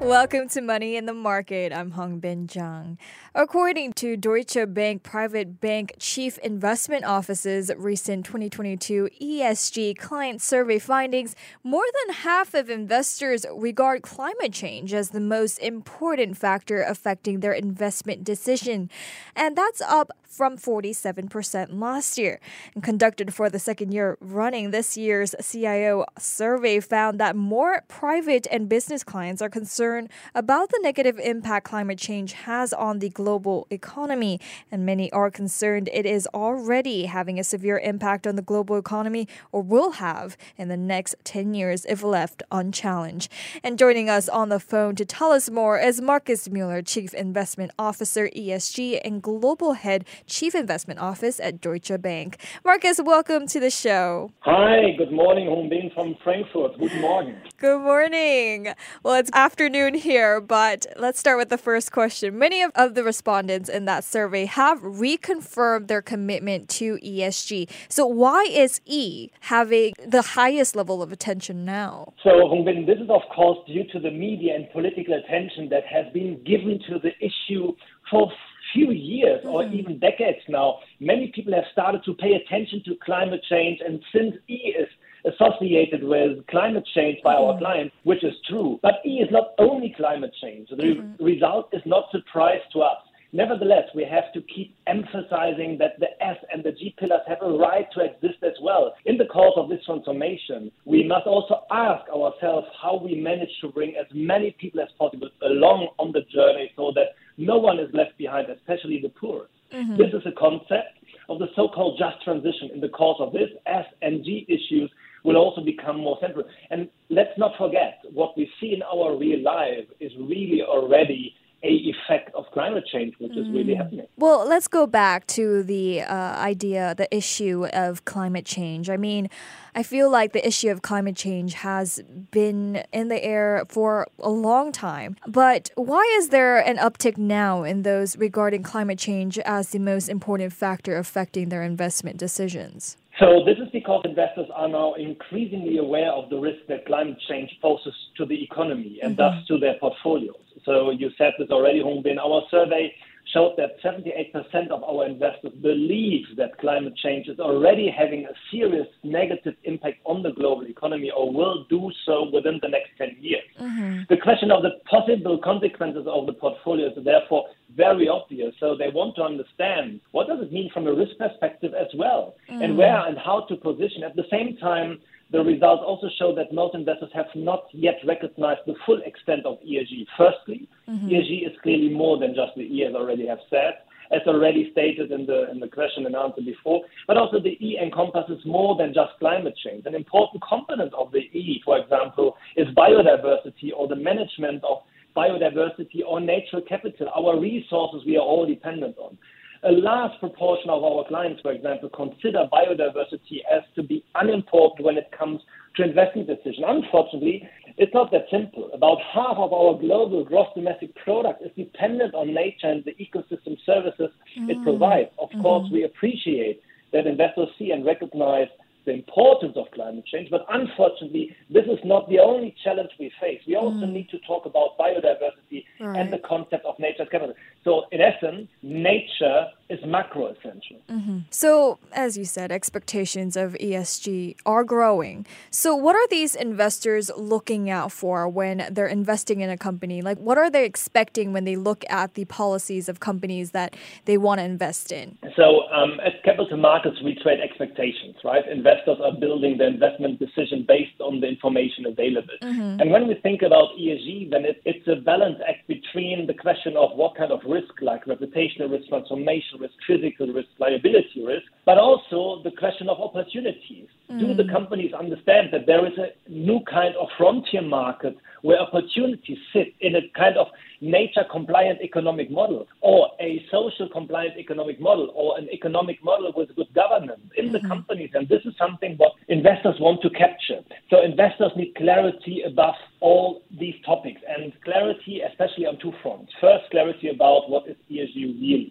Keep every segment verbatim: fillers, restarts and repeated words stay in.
Welcome to Money in the Market. I'm Hong Bin Jang. According to Deutsche Bank Private Bank Chief Investment Office's recent twenty twenty-two E S G client survey findings, more than half of investors regard climate change as the most important factor affecting their investment decision, and that's up from forty-seven percent last year. And conducted for the second year running, this year's C I O survey found that more private and business clients are concerned about the negative impact climate change has on the global global economy, and many are concerned it is already having a severe impact on the global economy, or will have in the next ten years if left unchallenged. And joining us on the phone to tell us more is Marcus Mueller, Chief Investment Officer, E S G, and Global Head, Chief Investment Office at Deutsche Bank. Marcus, welcome to the show. Hi, good morning, Hong Bin from Frankfurt. Good morning. Good morning. Well, it's afternoon here, but let's start with the first question. Many of, of the respondents in that survey have reconfirmed their commitment to E S G. So why is E having the highest level of attention now? So, Hong Bin, this is of course due to the media and political attention that has been given to the issue for few years or even decades now. Many people have started to pay attention to climate change, and since E is associated with climate change by mm-hmm. our clients, which is true. But E is not only climate change. The mm-hmm. re- result is not a surprise to us. Nevertheless, we have to keep emphasizing that the S and the G pillars have a right to exist as well. In the course of this transformation, we must also ask ourselves how we manage to bring as many people as possible along on the journey so that no one is left behind, especially the poor. Mm-hmm. This is a concept of the so-called just transition. In the course of this, S and G issues will also become more central. And let's not forget, what we see in our real life is really already a effect of climate change, which mm. is really happening. Well, let's go back to the uh, idea, the issue of climate change. I mean, I feel like the issue of climate change has been in the air for a long time. But why is there an uptick now in those regarding climate change as the most important factor affecting their investment decisions? So this is because investors are now increasingly aware of the risk that climate change poses to the economy and mm-hmm. thus to their portfolios. So you said this already, Hong Bin. Our survey showed that seventy-eight percent of our investors believe that climate change is already having a serious negative impact on the global economy or will do so within the next ten years. Mm-hmm. The question of the possible consequences of the portfolio is therefore very obvious. So they want to understand what does it mean from a risk perspective as well, mm-hmm. and where and how to position. At the same time, the results also show that most investors have not yet recognized the full extent of E S G. Firstly, mm-hmm. E S G is clearly more than just the E, as already have said, as already stated in the in the question and answer before, but also the E encompasses more than just climate change. An important component of the E, for example, is biodiversity or the management of biodiversity or natural capital, our resources we are all dependent on. A large proportion of our clients, for example, consider biodiversity as to be unimportant when it comes to investment decisions. Unfortunately, it's not that simple. About half of our global gross domestic product is dependent on nature and the ecosystem services mm. it provides. Of mm-hmm. course, we appreciate that investors see and recognize the importance of climate change, but unfortunately, this is not the only challenge we face. We also mm. need to talk about biodiversity right. and the concept of nature's capital. So, in essence, nature is macro-essential. Mm-hmm. So, as you said, expectations of E S G are growing. So, what are these investors looking out for when they're investing in a company? Like, what are they expecting when they look at the policies of companies that they want to invest in? So, um, at Capital Markets, we trade expectations, right? Invest- Investors are building the investment decision based on the information available. Mm-hmm. And when we think about E S G, then it, it's a balance act between the question of what kind of risk, like reputational risk, transformation risk, physical risk, liability risk, but also the question of opportunities. Mm-hmm. Do the companies understand that there is a new kind of frontier market where opportunities sit in a kind of nature-compliant economic model or a social-compliant economic model or an economic model with good governance in mm-hmm. the companies? And this is something what investors want to capture. So investors need clarity above all these topics, and clarity especially on two fronts. First, clarity about what is E S G really,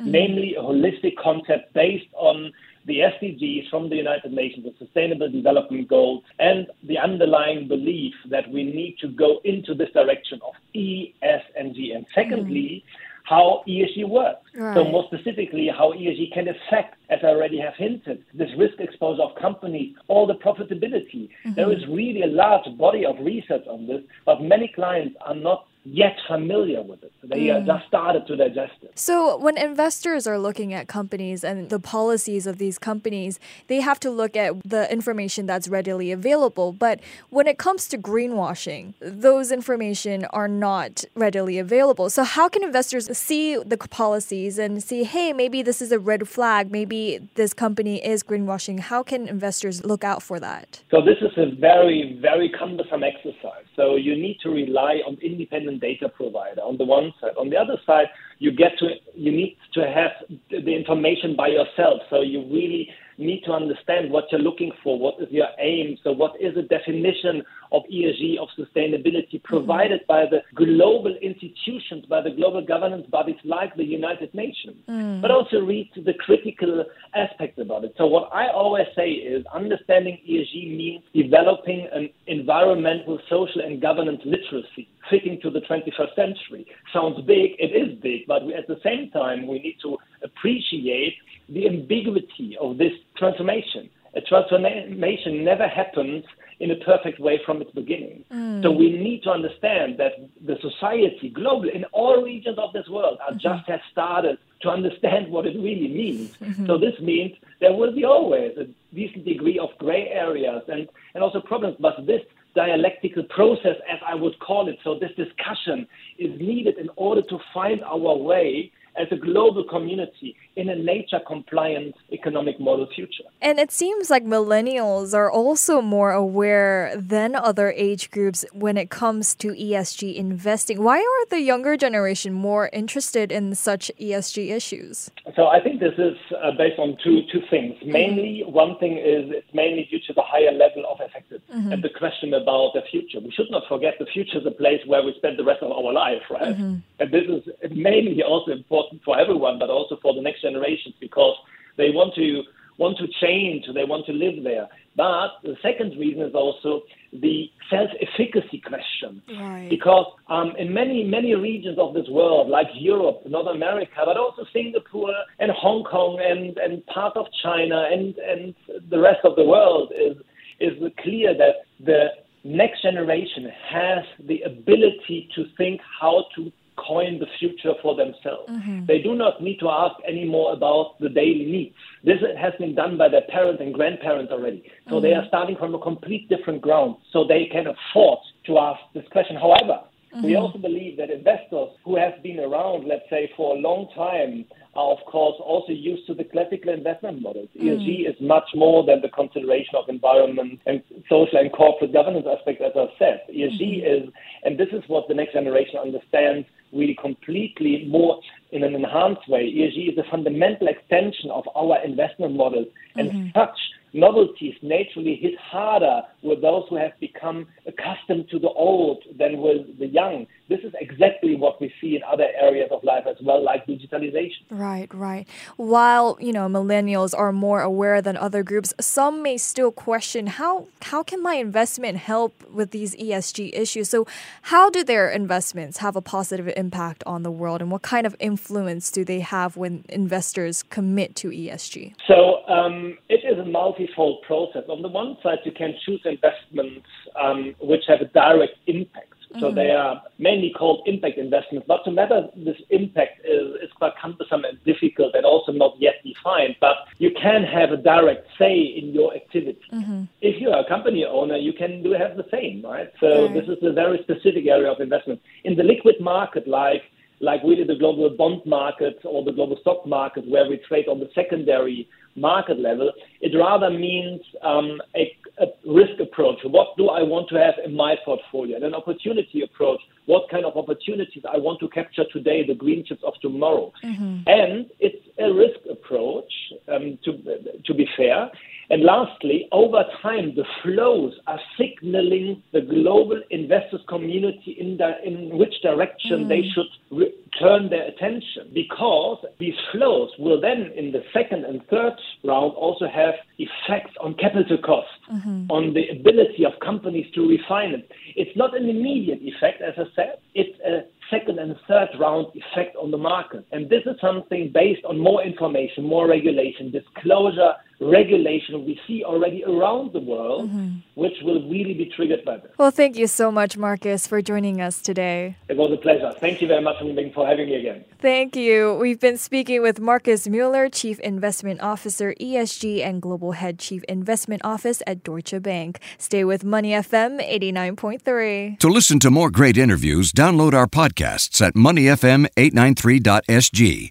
mm-hmm. namely a holistic concept based on the S D Gs from the United Nations, the Sustainable Development Goals, and the underlying belief that we need to go into this direction of E, S, and G. And secondly, mm-hmm. how E S G works. Right. So more specifically, how E S G can affect, as I already have hinted, this risk exposure of companies, all the profitability. Mm-hmm. There is really a large body of research on this, but many clients are not yet familiar with it. They mm. just started to digest it. So when investors are looking at companies and the policies of these companies, they have to look at the information that's readily available. But when it comes to greenwashing, those information are not readily available. So how can investors see the policies and see, hey, maybe this is a red flag, maybe this company is greenwashing? How can investors look out for that? So this is a very, very cumbersome exercise. So you need to rely on independent data provider on the one side. On the other side, you get to you need to have the information by yourself. So you really need to understand what you're looking for, what is your aim. So what is the definition of E S G, of sustainability provided mm-hmm. by the global institutions, by the global governance bodies like the United Nations, mm. but also read the critical aspects about it. So what I always say is understanding E S G means developing an environmental, social, and governance literacy fitting to the twenty-first century. Sounds big, it is big, but we, at the same time, we need to appreciate the ambiguity of this transformation. A transformation never happens in a perfect way from its beginning. Mm. So we need to understand that the society, globally, in all regions of this world, mm-hmm. are just has started to understand what it really means. Mm-hmm. So this means there will be always a decent degree of gray areas and, and also problems, but this dialectical process, as I would call it, so this discussion is needed in order to find our way as a global community in a nature-compliant economic model future. And it seems like millennials are also more aware than other age groups when it comes to E S G investing. Why are the younger generation more interested in such E S G issues? So I think this is uh, based on two two things. Mainly, one thing is it's mainly due to the higher level of effectiveness mm-hmm. and the question about the future. We should not forget the future is a place where we spend the rest of our life, right? Mm-hmm. And this is mainly also important for everyone, but also for the next generations, because they want to want to change, they want to live there. But the second reason is also the self-efficacy question. Right. Because um, in many, many regions of this world, like Europe, North America, but also Singapore and Hong Kong and, and part of China and, and the rest of the world, is is clear that the next generation has the ability to think how to coin the future for themselves. Mm-hmm. They do not need to ask anymore about the daily needs. This has been done by their parents and grandparents already. So mm-hmm. they are starting from a complete different ground. So they can afford to ask this question. However, mm-hmm. we also believe that investors who have been around, let's say, for a long time are, of course, also used to the classical investment models. Mm-hmm. E S G is much more than the consideration of environment and social and corporate governance aspects, as I said. E S G mm-hmm. is, and this is what the next generation understands, really completely more in an enhanced way. E S G is a fundamental extension of our investment models, and mm-hmm. such novelties naturally hit harder with those who have become accustomed to the old than with the young. This is exactly what we see in other areas of life as well, like digitalization. Right, right. While, you know, millennials are more aware than other groups, some may still question, how, how can my investment help with these E S G issues? So how do their investments have a positive impact on the world, and what kind of influence do they have when investors commit to E S G? So um, it is a multifold process. On the one side, you can choose investments um, which have a direct impact. Mm-hmm. So they are mainly called impact investments. But to matter, this impact is, is quite cumbersome and difficult and also not yet defined. But you can have a direct say in your activity. Mm-hmm. If you are a company owner, you can do have the same, right? So right. this is a very specific area of investment. In the liquid market, like like really the global bond market or the global stock market, where we trade on the secondary market level, it rather means um, a, a risk approach. What do I want to have in my portfolio? And an opportunity approach. What kind of opportunities I want to capture today, the green chips of tomorrow. Mm-hmm. And it's a risk approach, um, to to be fair. And lastly, over time, the flows are signaling the global investors community in, the, in which direction mm. they should re- turn their attention, because these flows will then in the second and third round also have effects on capital costs, mm-hmm. on the ability of companies to refinance. It's not an immediate effect, as I said. It's a second and third round effect on the market. And this is something based on more information, more regulation, disclosure, regulation we see already around the world, mm-hmm. which will really be triggered by this. Well, thank you so much, Marcus, for joining us today. It was a pleasure. Thank you very much for having me again. Thank you. We've been speaking with Marcus Mueller, Chief Investment Officer, E S G, and Global Head Chief Investment Office at Deutsche Bank. Stay with Money F M eighty-nine point three. To listen to more great interviews, download our podcasts at money f m eight nine three dot s g